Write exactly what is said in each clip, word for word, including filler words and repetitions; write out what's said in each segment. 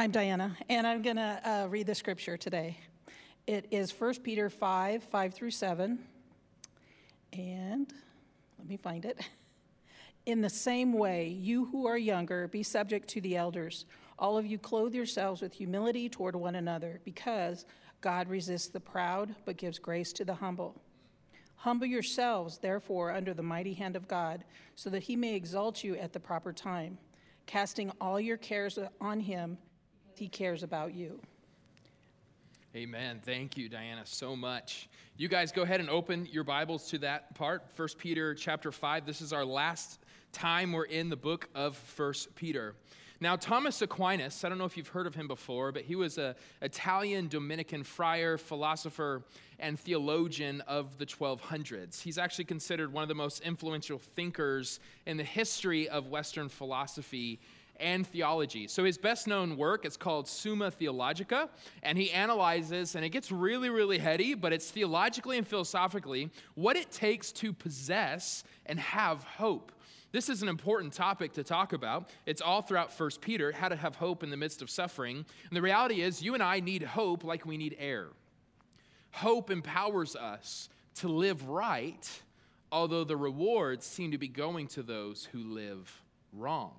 I'm Diana, and I'm going to uh, read the scripture today. It is First Peter five, five through seven, and let me find it. In the same way, you who are younger, be subject to the elders. All of you clothe yourselves with humility toward one another, because God resists the proud, but gives grace to the humble. Humble yourselves, therefore, under the mighty hand of God, so that he may exalt you at the proper time, casting all your cares on him, he cares about you. Amen. Thank you, Diana, so much. You guys go ahead and open your Bibles to that part, First Peter chapter five. This is our last time we're in the book of First Peter. Now, Thomas Aquinas, I don't know if you've heard of him before, but he was an Italian Dominican friar, philosopher, and theologian of the twelve hundreds. He's actually considered one of the most influential thinkers in the history of Western philosophy and theology. So his best-known work is called Summa Theologica, and he analyzes, and it gets really, really heady, but it's theologically and philosophically what it takes to possess and have hope. This is an important topic to talk about. It's all throughout First Peter, how to have hope in the midst of suffering. And the reality is you and I need hope like we need air. Hope empowers us to live right, although the rewards seem to be going to those who live wrong.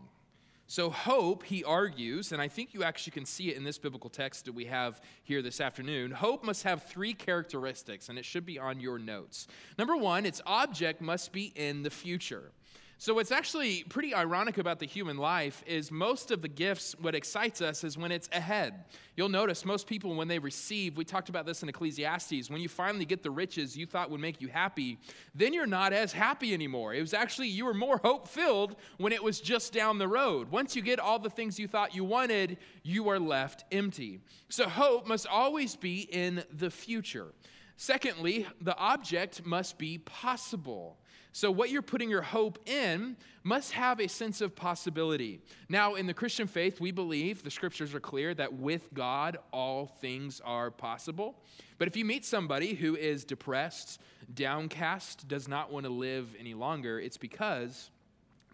So hope, he argues, and I think you actually can see it in this biblical text that we have here this afternoon, hope must have three characteristics, and it should be on your notes. Number one, its object must be in the future. So what's actually pretty ironic about the human life is most of the gifts, what excites us is when it's ahead. You'll notice most people when they receive, we talked about this in Ecclesiastes, when you finally get the riches you thought would make you happy, then you're not as happy anymore. It was actually, you were more hope-filled when it was just down the road. Once you get all the things you thought you wanted, you are left empty. So hope must always be in the future. Secondly, the object must be possible. So what you're putting your hope in must have a sense of possibility. Now, in the Christian faith, we believe, the scriptures are clear, that with God, all things are possible. But if you meet somebody who is depressed, downcast, does not want to live any longer, it's because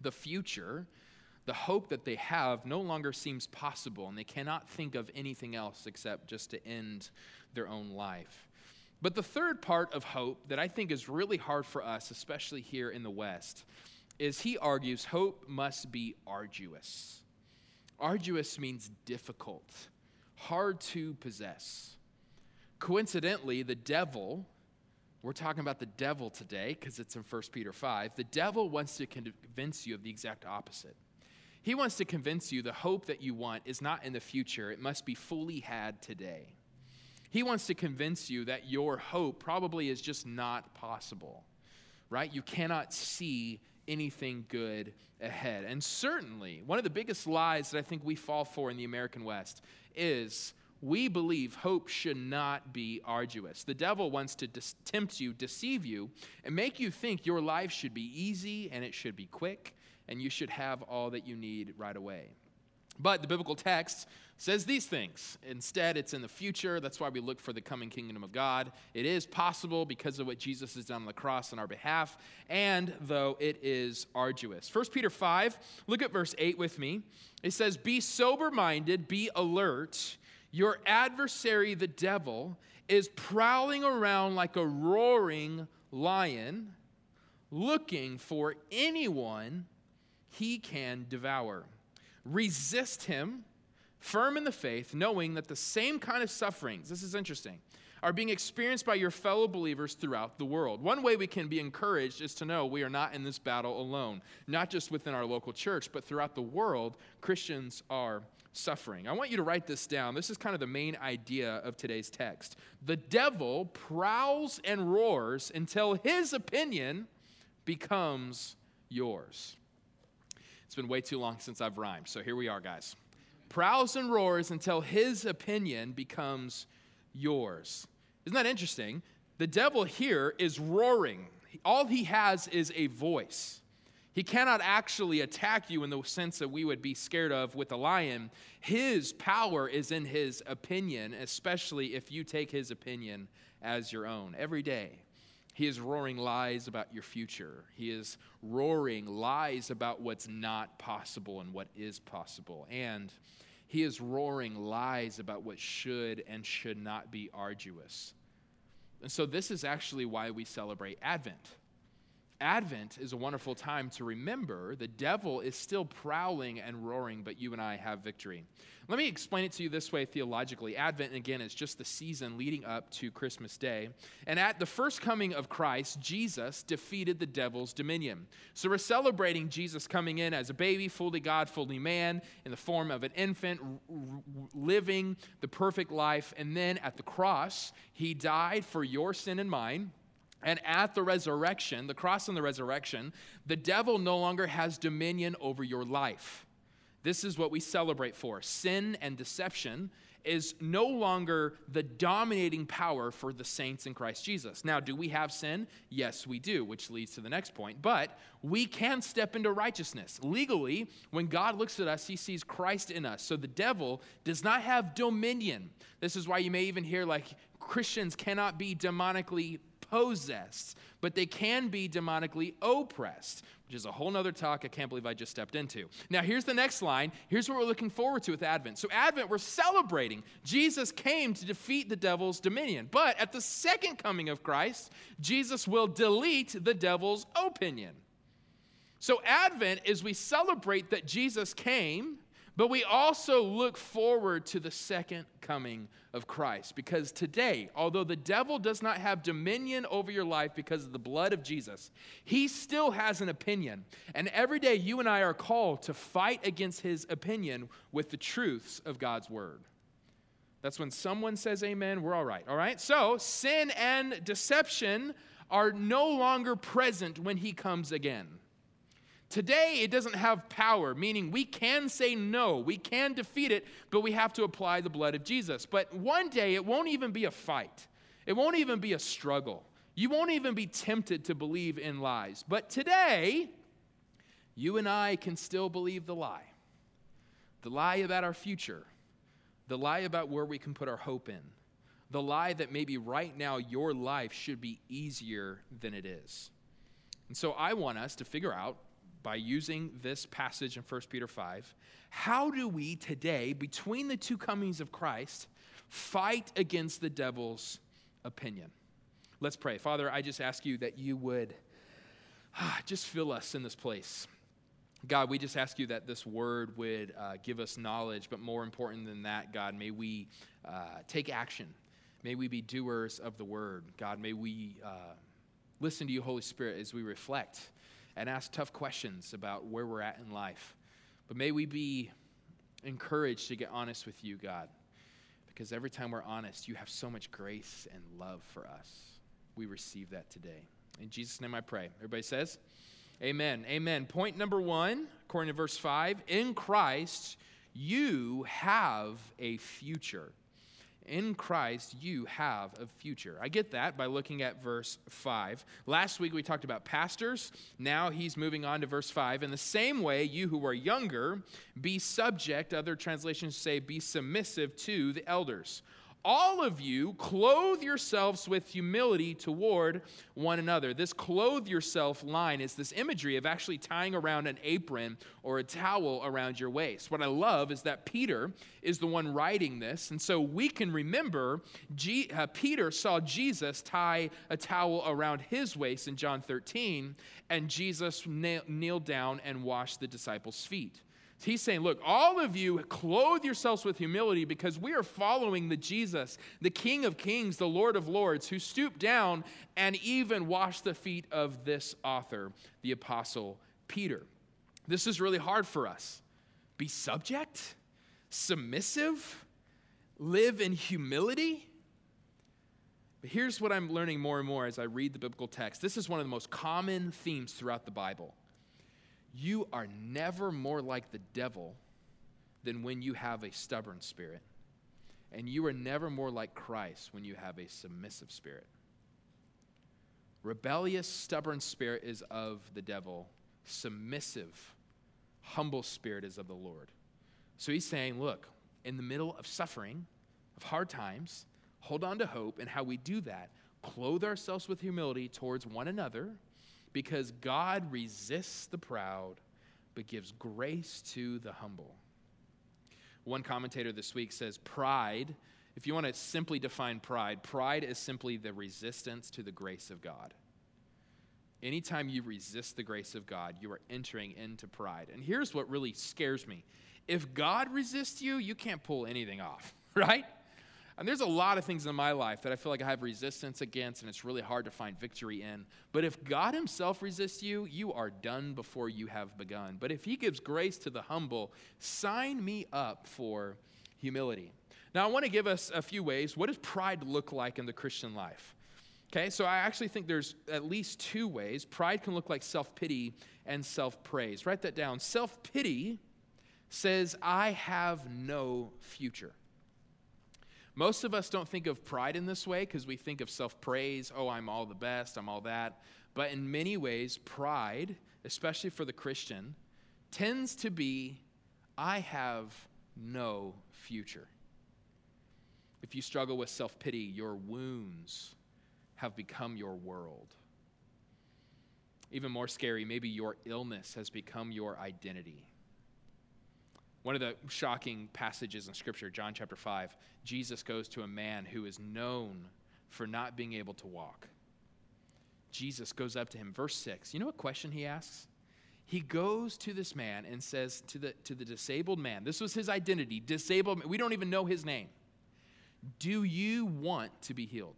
the future, the hope that they have, no longer seems possible, and they cannot think of anything else except just to end their own life. But the third part of hope that I think is really hard for us, especially here in the West, is he argues hope must be arduous. Arduous means difficult, hard to possess. Coincidentally, the devil, we're talking about the devil today because it's in First Peter five, the devil wants to convince you of the exact opposite. He wants to convince you the hope that you want is not in the future. It must be fully had today. He wants to convince you that your hope probably is just not possible, right? You cannot see anything good ahead. And certainly, one of the biggest lies that I think we fall for in the American West is we believe hope should not be arduous. The devil wants to dis- tempt you, deceive you, and make you think your life should be easy and it should be quick and you should have all that you need right away. But the biblical text says these things. Instead, it's in the future. That's why we look for the coming kingdom of God. It is possible because of what Jesus has done on the cross on our behalf, and though it is arduous. First Peter five, look at verse eight with me. It says, "Be sober-minded, be alert. Your adversary, the devil, is prowling around like a roaring lion, looking for anyone he can devour. Resist him, firm in the faith, knowing that the same kind of sufferings," this is interesting, "are being experienced by your fellow believers throughout the world." One way we can be encouraged is to know we are not in this battle alone, not just within our local church, but throughout the world, Christians are suffering. I want you to write this down. This is kind of the main idea of today's text. The devil prowls and roars until his opinion becomes yours. It's been way too long since I've rhymed, so here we are, guys. Prowls and roars until his opinion becomes yours. Isn't that interesting? The devil here is roaring. All he has is a voice. He cannot actually attack you in the sense that we would be scared of with a lion. His power is in his opinion, especially if you take his opinion as your own. Every day, he is roaring lies about your future. He is roaring lies about what's not possible and what is possible. And He is roaring lies about what should and should not be arduous. And so this is actually why we celebrate Advent. Advent is a wonderful time to remember the devil is still prowling and roaring, but you and I have victory. Let me explain it to you this way theologically. Advent, again, is just the season leading up to Christmas Day. And at the first coming of Christ, Jesus defeated the devil's dominion. So we're celebrating Jesus coming in as a baby, fully God, fully man, in the form of an infant, living the perfect life. And then at the cross, he died for your sin and mine. And at the resurrection, the cross and the resurrection, the devil no longer has dominion over your life. This is what we celebrate for. Sin and deception is no longer the dominating power for the saints in Christ Jesus. Now, do we have sin? Yes, we do, which leads to the next point. But we can step into righteousness. Legally, when God looks at us, he sees Christ in us. So the devil does not have dominion. This is why you may even hear, like, Christians cannot be demonically possessed, but they can be demonically oppressed, which is a whole nother talk I can't believe I just stepped into. Now, here's the next line. Here's what we're looking forward to with Advent. So Advent, we're celebrating. Jesus came to defeat the devil's dominion, but at the second coming of Christ, Jesus will delete the devil's opinion. So Advent is we celebrate that Jesus came, but we also look forward to the second coming of Christ, because today, although the devil does not have dominion over your life because of the blood of Jesus, he still has an opinion. And every day you and I are called to fight against his opinion with the truths of God's word. That's when someone says amen, we're all right, all right? So sin and deception are no longer present when he comes again. Today, it doesn't have power, meaning we can say no, we can defeat it, but we have to apply the blood of Jesus. But one day, it won't even be a fight. It won't even be a struggle. You won't even be tempted to believe in lies. But today, you and I can still believe the lie. The lie about our future. The lie about where we can put our hope in. The lie that maybe right now your life should be easier than it is. And so I want us to figure out, by using this passage in First Peter five, how do we today, between the two comings of Christ, fight against the devil's opinion? Let's pray. Father, I just ask you that you would ah, just fill us in this place. God, we just ask you that this word would uh, give us knowledge, but more important than that, God, may we uh, take action. May we be doers of the word. God, may we uh, listen to you, Holy Spirit, as we reflect and ask tough questions about where we're at in life. But may we be encouraged to get honest with you, God, because every time we're honest, you have so much grace and love for us. We receive that today. In Jesus' name I pray. Everybody says, amen, amen. Point number one, according to verse five, in Christ, you have a future. In Christ, you have a future. I get that by looking at verse five. Last week, we talked about pastors. Now he's moving on to verse five. In the same way, you who are younger, be subject. Other translations say, be submissive to the elders. All of you, clothe yourselves with humility toward one another. This clothe yourself line is this imagery of actually tying around an apron or a towel around your waist. What I love is that Peter is the one writing this, and so we can remember G- uh, Peter saw Jesus tie a towel around his waist in John thirteen, and Jesus na- kneeled down and washed the disciples' feet. He's saying, look, all of you clothe yourselves with humility because we are following the Jesus, the King of Kings, the Lord of Lords, who stooped down and even washed the feet of this author, the Apostle Peter. This is really hard for us. Be subject, submissive, live in humility. But here's what I'm learning more and more as I read the biblical text. This is one of the most common themes throughout the Bible. You are never more like the devil than when you have a stubborn spirit. And you are never more like Christ when you have a submissive spirit. Rebellious, stubborn spirit is of the devil. Submissive, humble spirit is of the Lord. So he's saying, look, in the middle of suffering, of hard times, hold on to hope. And how we do that, clothe ourselves with humility towards one another, because God resists the proud, but gives grace to the humble. One commentator this week says pride, if you want to simply define pride, pride is simply the resistance to the grace of God. Anytime you resist the grace of God, you are entering into pride. And here's what really scares me. If God resists you, you can't pull anything off, right? And there's a lot of things in my life that I feel like I have resistance against, and it's really hard to find victory in. But if God himself resists you, you are done before you have begun. But if he gives grace to the humble, sign me up for humility. Now, I want to give us a few ways. What does pride look like in the Christian life? Okay, so I actually think there's at least two ways. Pride can look like self-pity and self-praise. Write that down. Self-pity says, I have no future. Most of us don't think of pride in this way because we think of self-praise. Oh, I'm all the best. I'm all that. But in many ways, pride, especially for the Christian, tends to be, I have no future. If you struggle with self-pity, your wounds have become your world. Even more scary, maybe your illness has become your identity. One of the shocking passages in Scripture, John chapter five, Jesus goes to a man who is known for not being able to walk. Jesus goes up to him. Verse six, you know what question he asks? He goes to this man and says to the, to the disabled man, this was his identity, disabled, we don't even know his name. Do you want to be healed?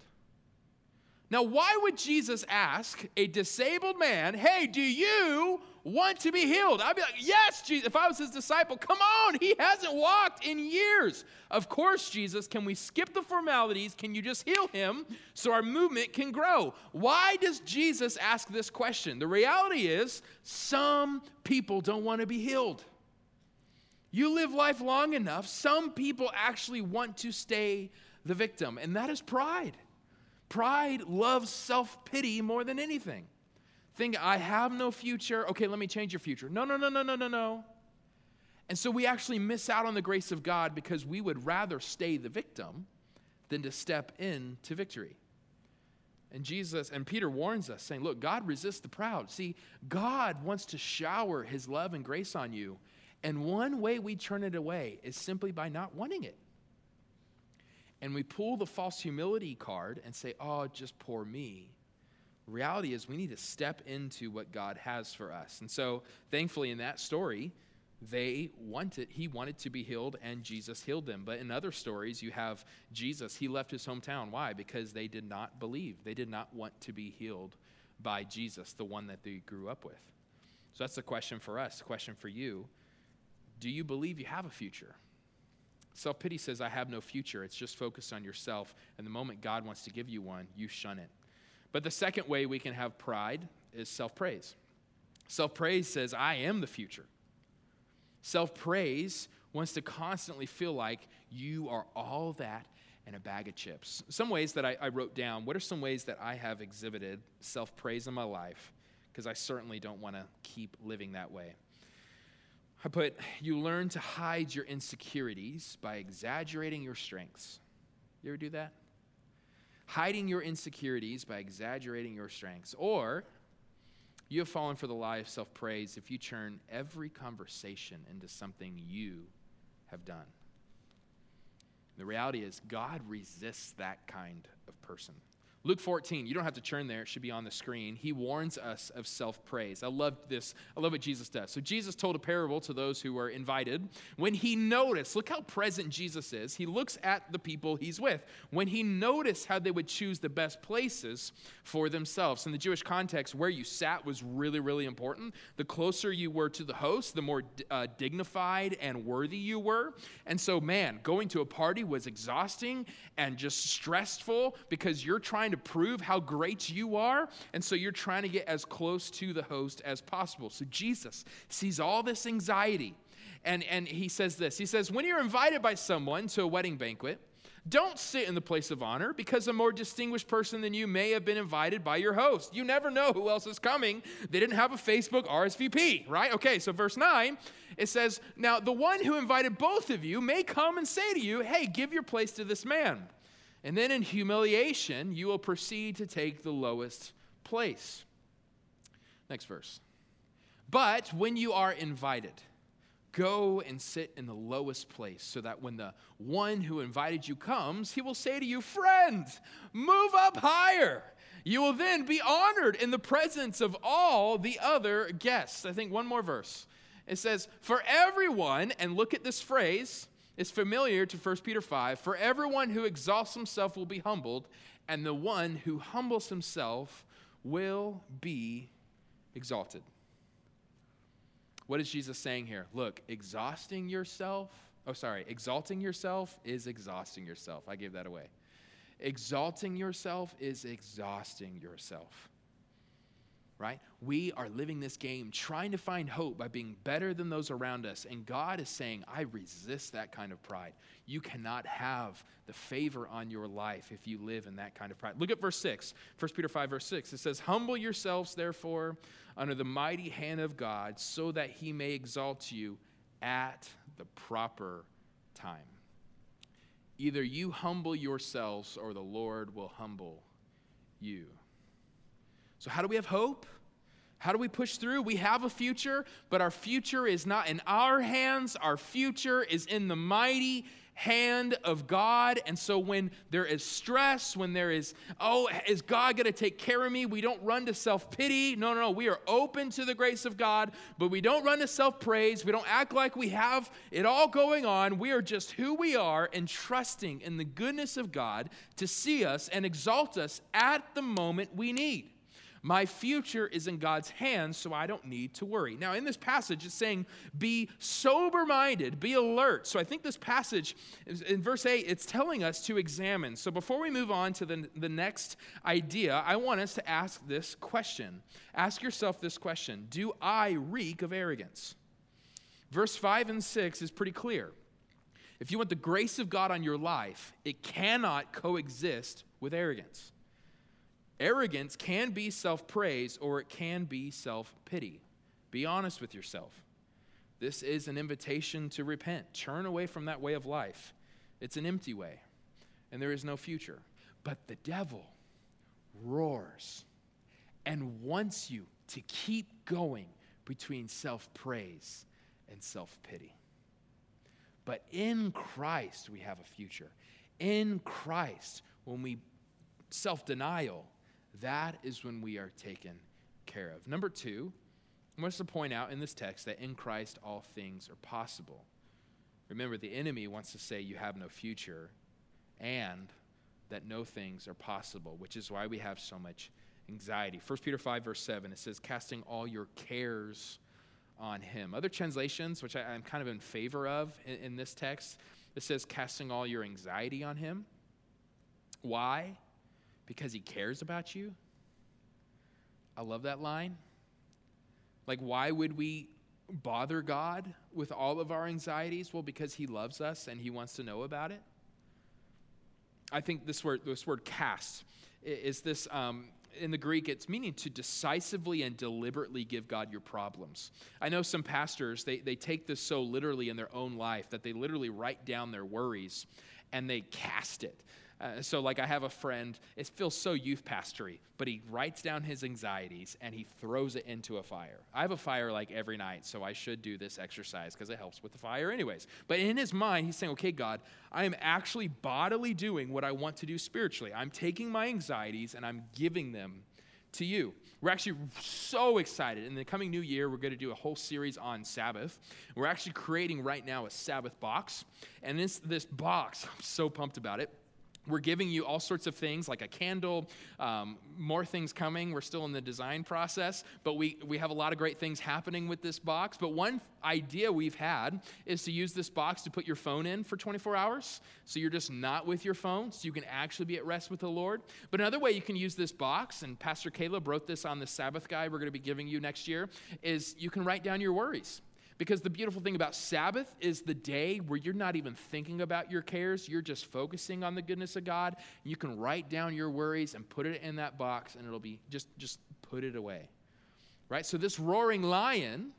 Now, why would Jesus ask a disabled man, hey, do you want to be healed? I'd be like, yes, Jesus. If I was his disciple, come on. He hasn't walked in years. Of course, Jesus, can we skip the formalities? Can you just heal him so our movement can grow? Why does Jesus ask this question? The reality is some people don't want to be healed. You live life long enough, some people actually want to stay the victim, and that is pride. Pride loves self-pity more than anything. Think, I have no future. Okay, let me change your future. No, no, no, no, no, no, no. And so we actually miss out on the grace of God because we would rather stay the victim than to step into victory. And Jesus and Peter warns us, saying, look, God resists the proud. See, God wants to shower his love and grace on you. And one way we turn it away is simply by not wanting it. And we pull the false humility card and say, oh, just poor me. Reality is we need to step into what God has for us. And so, thankfully, in that story, they wanted, he wanted to be healed, and Jesus healed them. But in other stories, you have Jesus, he left his hometown. Why? Because they did not believe. They did not want to be healed by Jesus, the one that they grew up with. So that's the question for us, the question for you. Do you believe you have a future? Self-pity says, I have no future. It's just focused on yourself. And the moment God wants to give you one, you shun it. But the second way we can have pride is self-praise. Self-praise says, I am the future. Self-praise wants to constantly feel like you are all that and a bag of chips. Some ways that I, I wrote down, what are some ways that I have exhibited self-praise in my life? Because I certainly don't want to keep living that way. I put, you learn to hide your insecurities by exaggerating your strengths. You ever do that? Hiding your insecurities by exaggerating your strengths. Or you have fallen for the lie of self-praise if you turn every conversation into something you have done. The reality is God resists that kind of person. Luke fourteen, you don't have to turn there. It should be on the screen. He warns us of self-praise. I love this. I love what Jesus does. So Jesus told a parable to those who were invited. When he noticed, look how present Jesus is. He looks at the people he's with. When he noticed how they would choose the best places for themselves. In the Jewish context, where you sat was really, really important. The closer you were to the host, the more uh, dignified and worthy you were. And so, man, going to a party was exhausting and just stressful because you're trying to prove how great you are, and so you're trying to get as close to the host as possible. So Jesus sees all this anxiety, and, and he says this. He says, when you're invited by someone to a wedding banquet, don't sit in the place of honor because a more distinguished person than you may have been invited by your host. You never know who else is coming. They didn't have a Facebook R S V P, right? Okay, so verse nine, it says, now the one who invited both of you may come and say to you, hey, give your place to this man. And then in humiliation, you will proceed to take the lowest place. Next verse. But when you are invited, go and sit in the lowest place, so that when the one who invited you comes, he will say to you, friend, move up higher. You will then be honored in the presence of all the other guests. I think one more verse. It says, for everyone, and look at this phrase, it's familiar to First Peter five, for everyone who exalts himself will be humbled, and the one who humbles himself will be exalted. What is Jesus saying here? Look, exhausting yourself, oh sorry, exalting yourself is exhausting yourself. I gave that away. Exalting yourself is exhausting yourself, right? We are living this game trying to find hope by being better than those around us. And God is saying, I resist that kind of pride. You cannot have the favor on your life if you live in that kind of pride. Look at verse six, First Peter five, verse six. It says, humble yourselves, therefore, under the mighty hand of God, so that he may exalt you at the proper time. Either you humble yourselves or the Lord will humble you. So how do we have hope? How do we push through? We have a future, but our future is not in our hands. Our future is in the mighty hand of God. And so when there is stress, when there is, oh, is God going to take care of me? We don't run to self-pity. No, no, no. We are open to the grace of God, but we don't run to self-praise. We don't act like we have it all going on. We are just who we are and trusting in the goodness of God to see us and exalt us at the moment we need. My future is in God's hands, so I don't need to worry. Now, in this passage, it's saying, be sober-minded, be alert. So I think this passage, in verse eight, it's telling us to examine. So before we move on to the, the next idea, I want us to ask this question. Ask yourself this question. Do I reek of arrogance? Verse five and six is pretty clear. If you want the grace of God on your life, it cannot coexist with arrogance. Arrogance can be self-praise or it can be self-pity. Be honest with yourself. This is an invitation to repent. Turn away from that way of life. It's an empty way, and there is no future. But the devil roars and wants you to keep going between self-praise and self-pity. But in Christ, we have a future. In Christ, when we self-denial, that is when we are taken care of. Number two, I want us to point out in this text that in Christ all things are possible. Remember, the enemy wants to say you have no future and that no things are possible, which is why we have so much anxiety. First Peter five, verse seven, it says, casting all your cares on him. Other translations, which I, I'm kind of in favor of in, in this text, it says, casting all your anxiety on him. Why? Because he cares about you. I love that line. Like, why would we bother God with all of our anxieties? Well, because he loves us and he wants to know about it. I think this word, this word cast, is this, um, in the Greek, it's meaning to decisively and deliberately give God your problems. I know some pastors, they, they take this so literally in their own life that they literally write down their worries and they cast it. Uh, so like I have a friend, it feels so youth pastory, but he writes down his anxieties and he throws it into a fire. I have a fire like every night, so I should do this exercise because it helps with the fire anyways. But in his mind, he's saying, okay, God, I am actually bodily doing what I want to do spiritually. I'm taking my anxieties and I'm giving them to you. We're actually so excited. In the coming new year, we're going to do a whole series on Sabbath. We're actually creating right now a Sabbath box. And this, this box, I'm so pumped about it. We're giving you all sorts of things like a candle, um, more things coming. We're still in the design process, but we, we have a lot of great things happening with this box. But one idea we've had is to use this box to put your phone in for twenty-four hours. So you're just not with your phone, so you can actually be at rest with the Lord. But another way you can use this box, and Pastor Caleb wrote this on the Sabbath guide we're going to be giving you next year, is you can write down your worries. Because the beautiful thing about Sabbath is the day where you're not even thinking about your cares. You're just focusing on the goodness of God. You can write down your worries and put it in that box, and it'll be just, just put it away, right? So this roaring lion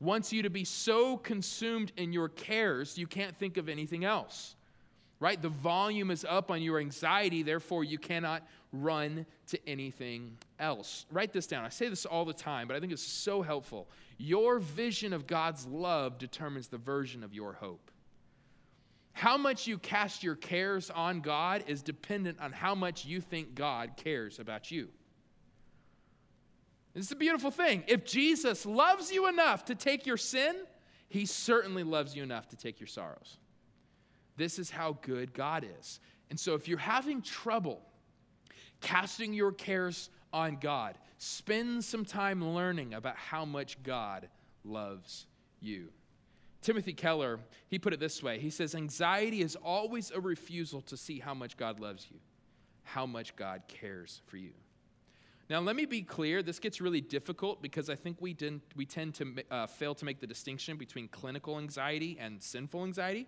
wants you to be so consumed in your cares you can't think of anything else. right? The volume is up on your anxiety, therefore you cannot run to anything else. Write this down. I say this all the time, but I think it's so helpful. Your vision of God's love determines the version of your hope. How much you cast your cares on God is dependent on how much you think God cares about you. It's a beautiful thing. If Jesus loves you enough to take your sin, he certainly loves you enough to take your sorrows. This is how good God is. And so if you're having trouble casting your cares on God, spend some time learning about how much God loves you. Timothy Keller, he put it this way. He says, anxiety is always a refusal to see how much God loves you, how much God cares for you. Now, let me be clear. This gets really difficult because I think we didn't, we tend to uh, fail to make the distinction between clinical anxiety and sinful anxiety,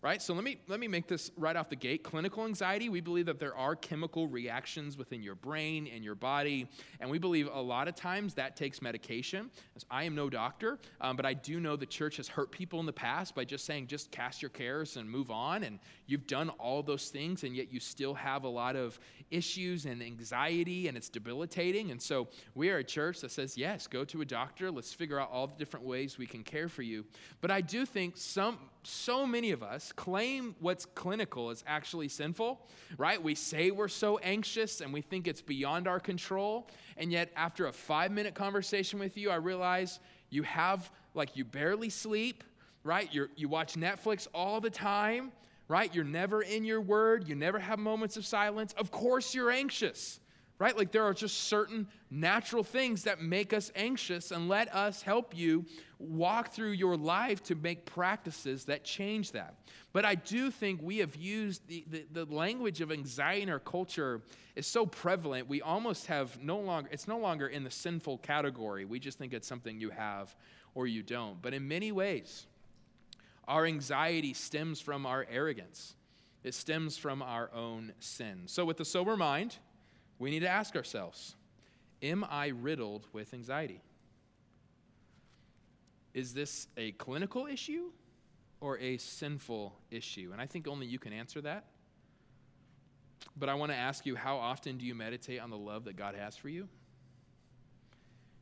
right? So let me, let me make this right off the gate. Clinical anxiety, we believe that there are chemical reactions within your brain and your body, and we believe a lot of times that takes medication. I am no doctor, um, but I do know the church has hurt people in the past by just saying, just cast your cares and move on, and you've done all those things, and yet you still have a lot of issues and anxiety, and it's debilitating. And so we are a church that says, yes, go to a doctor. Let's figure out all the different ways we can care for you. But I do think some so many of us claim what's clinical is actually sinful, right? We say we're so anxious and we think it's beyond our control. And yet after a five-minute conversation with you, I realize you have, like, you barely sleep, right? You're, you watch Netflix all the time, right? You're never in your word. You never have moments of silence. Of course you're anxious, right? Like, there are just certain natural things that make us anxious, and let us help you walk through your life to make practices that change that. But I do think we have used the, the, the language of anxiety in our culture is so prevalent, we almost have no longer, it's no longer in the sinful category. We just think it's something you have or you don't. But in many ways, our anxiety stems from our arrogance. It stems from our own sin. So with a sober mind, we need to ask ourselves, am I riddled with anxiety? Is this a clinical issue or a sinful issue? And I think only you can answer that. But I want to ask you, how often do you meditate on the love that God has for you?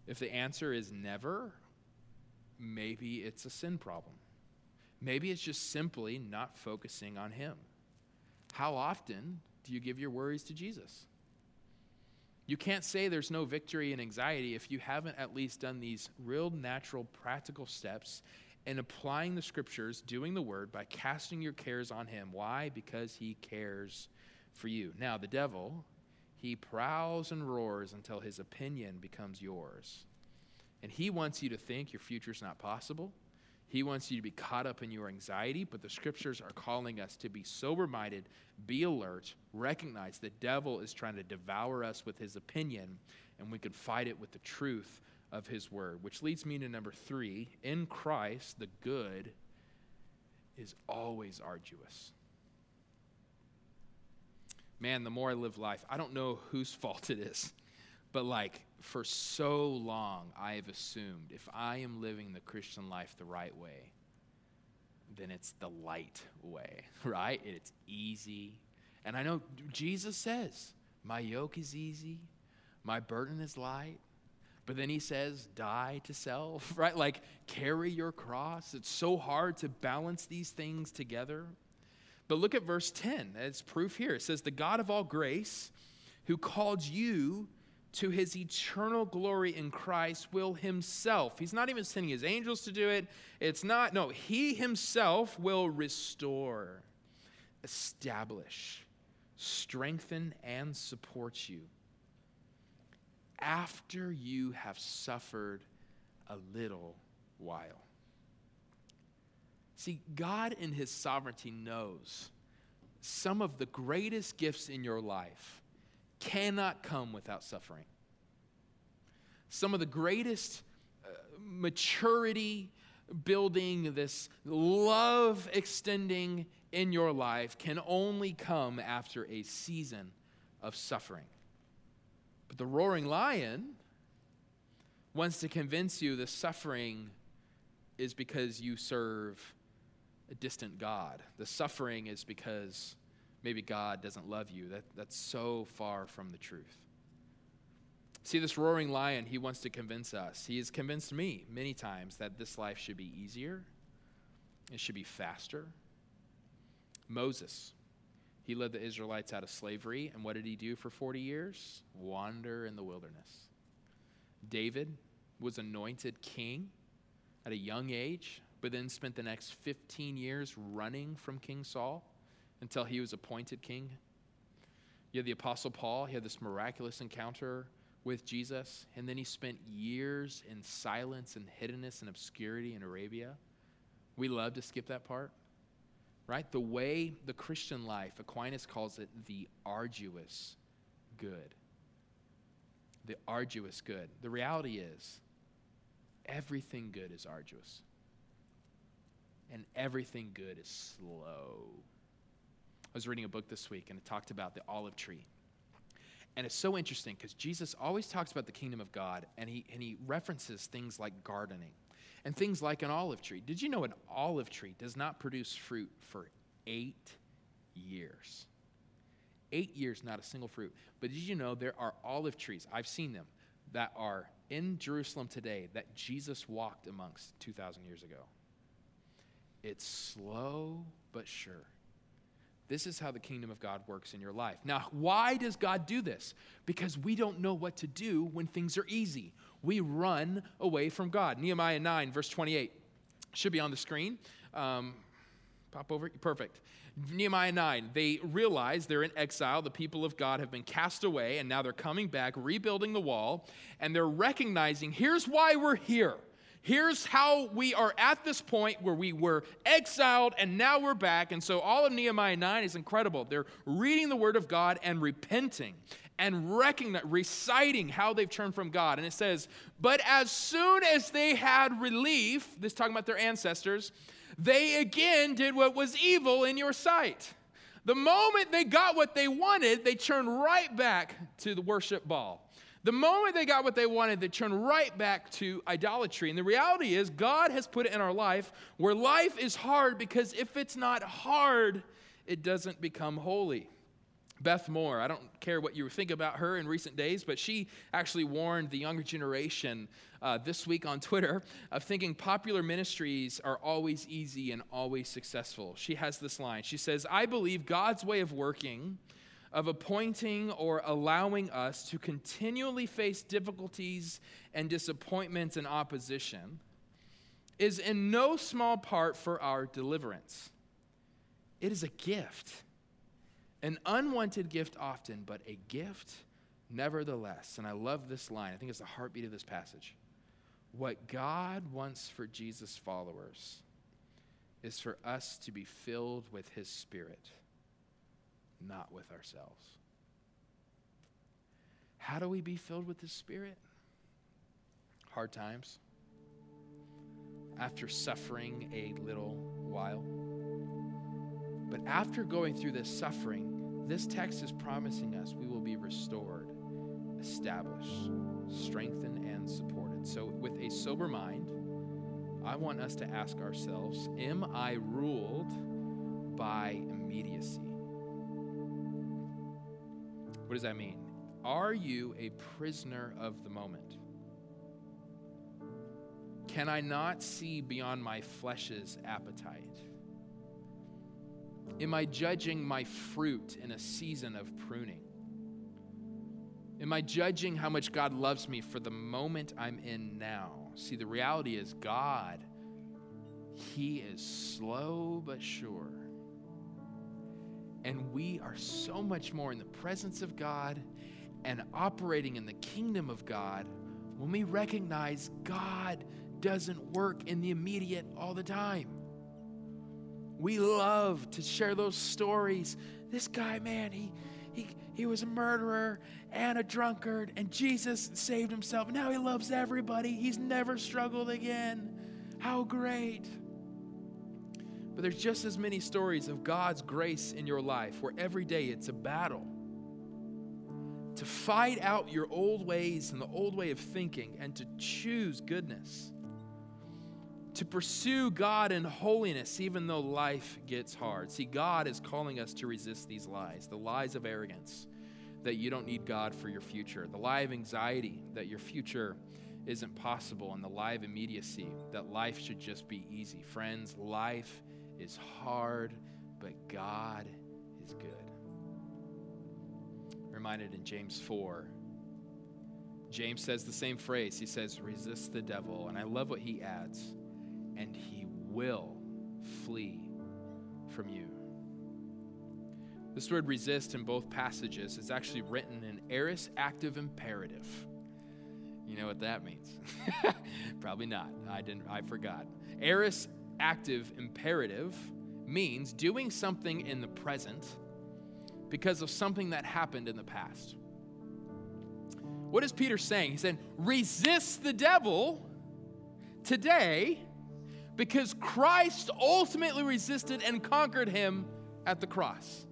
If the answer is never, maybe it's a sin problem. Maybe it's just simply not focusing on him. How often do you give your worries to Jesus? You can't say there's no victory in anxiety if you haven't at least done these real natural practical steps in applying the scriptures, doing the word by casting your cares on him. Why? Because he cares for you. Now, the devil, he prowls and roars until his opinion becomes yours. And he wants you to think your future's not possible. He wants you to be caught up in your anxiety, but the scriptures are calling us to be sober-minded, be alert, recognize the devil is trying to devour us with his opinion, and we can fight it with the truth of his word. Which leads me to number three, in Christ, the good is always arduous. Man, the more I live life, I don't know whose fault it is, but like, for so long, I have assumed if I am living the Christian life the right way, then it's the light way, right? It's easy. And I know Jesus says, my yoke is easy, my burden is light. But then he says, die to self, right? Like, carry your cross. It's so hard to balance these things together. But look at verse ten. It's proof here. It says, the God of all grace, who called you to his eternal glory in Christ, will himself, he's not even sending his angels to do it. It's not, no, he himself will restore, establish, strengthen, and support you after you have suffered a little while. See, God in his sovereignty knows some of the greatest gifts in your life cannot come without suffering. Some of the greatest uh, maturity building, this love extending in your life can only come after a season of suffering. But the roaring lion wants to convince you the suffering is because you serve a distant God. The suffering is because maybe God doesn't love you. That, that's so far from the truth. See, this roaring lion, he wants to convince us. He has convinced me many times that this life should be easier. It should be faster. Moses, he led the Israelites out of slavery. And what did he do for forty years? Wander in the wilderness. David was anointed king at a young age, but then spent the next fifteen years running from King Saul until he was appointed king. You had the Apostle Paul. He had this miraculous encounter with Jesus, and then he spent years in silence and hiddenness and obscurity in Arabia. We love to skip that part, right? The way the Christian life, Aquinas calls it the arduous good. The arduous good. The reality is, everything good is arduous, and everything good is slow. I was reading a book this week, and it talked about the olive tree. And it's so interesting because Jesus always talks about the kingdom of God, and he, and he references things like gardening and things like an olive tree. Did you know an olive tree does not produce fruit for eight years? Eight years, not a single fruit. But did you know there are olive trees, I've seen them, that are in Jerusalem today that Jesus walked amongst two thousand years ago? It's slow but sure. This is how the kingdom of God works in your life. Now, why does God do this? Because we don't know what to do when things are easy. We run away from God. Nehemiah nine, verse twenty-eight. Should be on the screen. Um, pop over. Perfect. Nehemiah nine. They realize they're in exile. The people of God have been cast away, and now they're coming back, rebuilding the wall, and they're recognizing, here's why we're here. Here's how we are at this point where we were exiled and now we're back. And so all of Nehemiah nine is incredible. They're reading the word of God and repenting and reciting how they've turned from God. And it says, but as soon as they had relief, this is talking about their ancestors, they again did what was evil in your sight. The moment they got what they wanted, they turned right back to the worship Baal. The moment they got what they wanted, they turned right back to idolatry. And the reality is, God has put it in our life where life is hard, because if it's not hard, it doesn't become holy. Beth Moore, I don't care what you think about her in recent days, but she actually warned the younger generation uh, this week on Twitter of thinking popular ministries are always easy and always successful. She has this line. She says, I believe God's way of working, of appointing or allowing us to continually face difficulties and disappointments and opposition, is in no small part for our deliverance. It is a gift, an unwanted gift often, but a gift nevertheless. And I love this line. I think it's the heartbeat of this passage. What God wants for Jesus' followers is for us to be filled with his Spirit, not with ourselves. How do we be filled with the Spirit? Hard times. After suffering a little while. But after going through this suffering, this text is promising us we will be restored, established, strengthened, and supported. So with a sober mind, I want us to ask ourselves, am I ruled by immediacy? What does that mean? Are you a prisoner of the moment? Can I not see beyond my flesh's appetite? Am I judging my fruit in a season of pruning? Am I judging how much God loves me for the moment I'm in now? See, the reality is God, he is slow but sure. And we are so much more in the presence of God and operating in the kingdom of God when we recognize God doesn't work in the immediate all the time. We love to share those stories. This guy, man, he he he was a murderer and a drunkard, and Jesus saved himself. Now he loves everybody. He's never struggled again. How great. But there's just as many stories of God's grace in your life where every day it's a battle to fight out your old ways and the old way of thinking and to choose goodness, to pursue God in holiness, even though life gets hard. See, God is calling us to resist these lies, the lies of arrogance, that you don't need God for your future, the lie of anxiety, that your future isn't possible, and the lie of immediacy, that life should just be easy. Friends, life is hard, but God is good. I'm reminded in James four, James says the same phrase. He says, resist the devil, and I love what he adds, and he will flee from you. This word resist in both passages is actually written in aorist active imperative. You know what that means? Probably not. I didn't, I forgot. Aorist active imperative means doing something in the present because of something that happened in the past. What is Peter saying? He said, resist the devil today because Christ ultimately resisted and conquered him at the cross.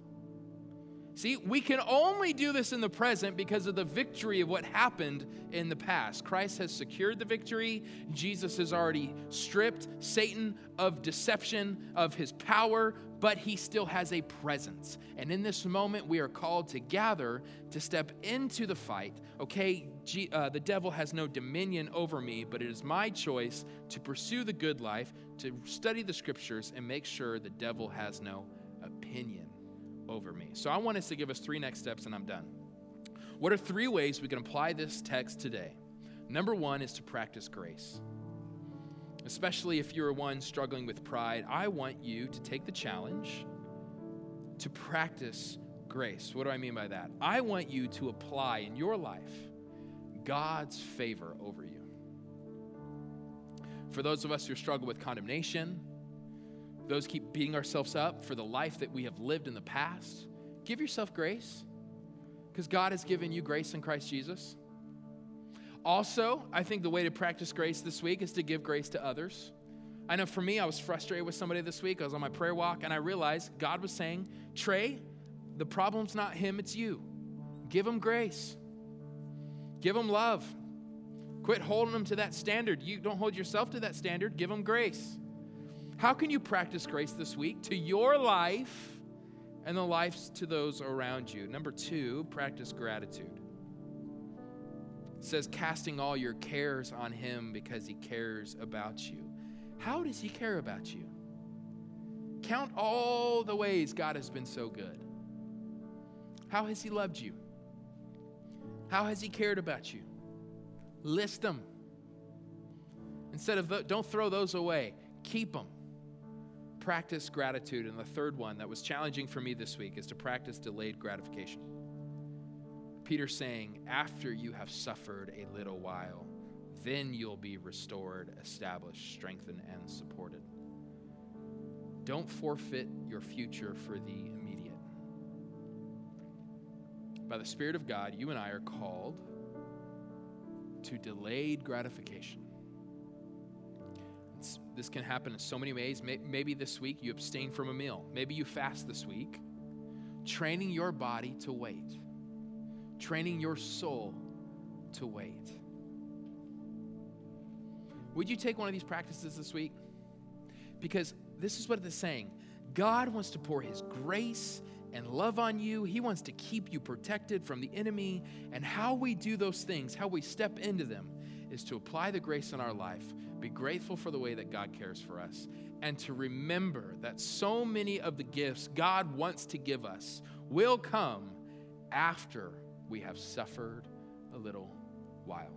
See, we can only do this in the present because of the victory of what happened in the past. Christ has secured the victory. Jesus has already stripped Satan of deception, of his power, but he still has a presence. And in this moment, we are called to gather to step into the fight. Okay, G- uh, the devil has no dominion over me, but it is my choice to pursue the good life, to study the scriptures, and make sure the devil has no opinion over me. So I want us to give us three next steps, and I'm done. What are three ways we can apply this text today? Number one is to practice grace. Especially if you're one struggling with pride, I want you to take the challenge to practice grace. What do I mean by that? I want you to apply in your life God's favor over you. For those of us who struggle with condemnation, those keep beating ourselves up for the life that we have lived in the past, give yourself grace because God has given you grace in Christ Jesus. Also, I think the way to practice grace this week is to give grace to others. I know for me, I was frustrated with somebody this week. I was on my prayer walk, and I realized God was saying, Trey, the problem's not him, it's you. Give him grace. Give him love. Quit holding him to that standard. You don't hold yourself to that standard. Give him grace. How can you practice grace this week to your life and the lives to those around you? Number two, practice gratitude. It says, casting all your cares on him because he cares about you. How does he care about you? Count all the ways God has been so good. How has he loved you? How has he cared about you? List them. Instead of, the, don't throw those away. Keep them. Practice gratitude. And the third one that was challenging for me this week is to practice delayed gratification. Peter's saying, after you have suffered a little while, then you'll be restored, established, strengthened, and supported. Don't forfeit your future for the immediate. By the Spirit of God, you and I are called to delayed gratification. This can happen in so many ways. Maybe this week you abstain from a meal. Maybe you fast this week, training your body to wait, training your soul to wait. Would you take one of these practices this week? Because this is what it's saying. God wants to pour his grace and love on you. He wants to keep you protected from the enemy. And how we do those things, how we step into them, is to apply the grace in our life, be grateful for the way that God cares for us, and to remember that so many of the gifts God wants to give us will come after we have suffered a little while.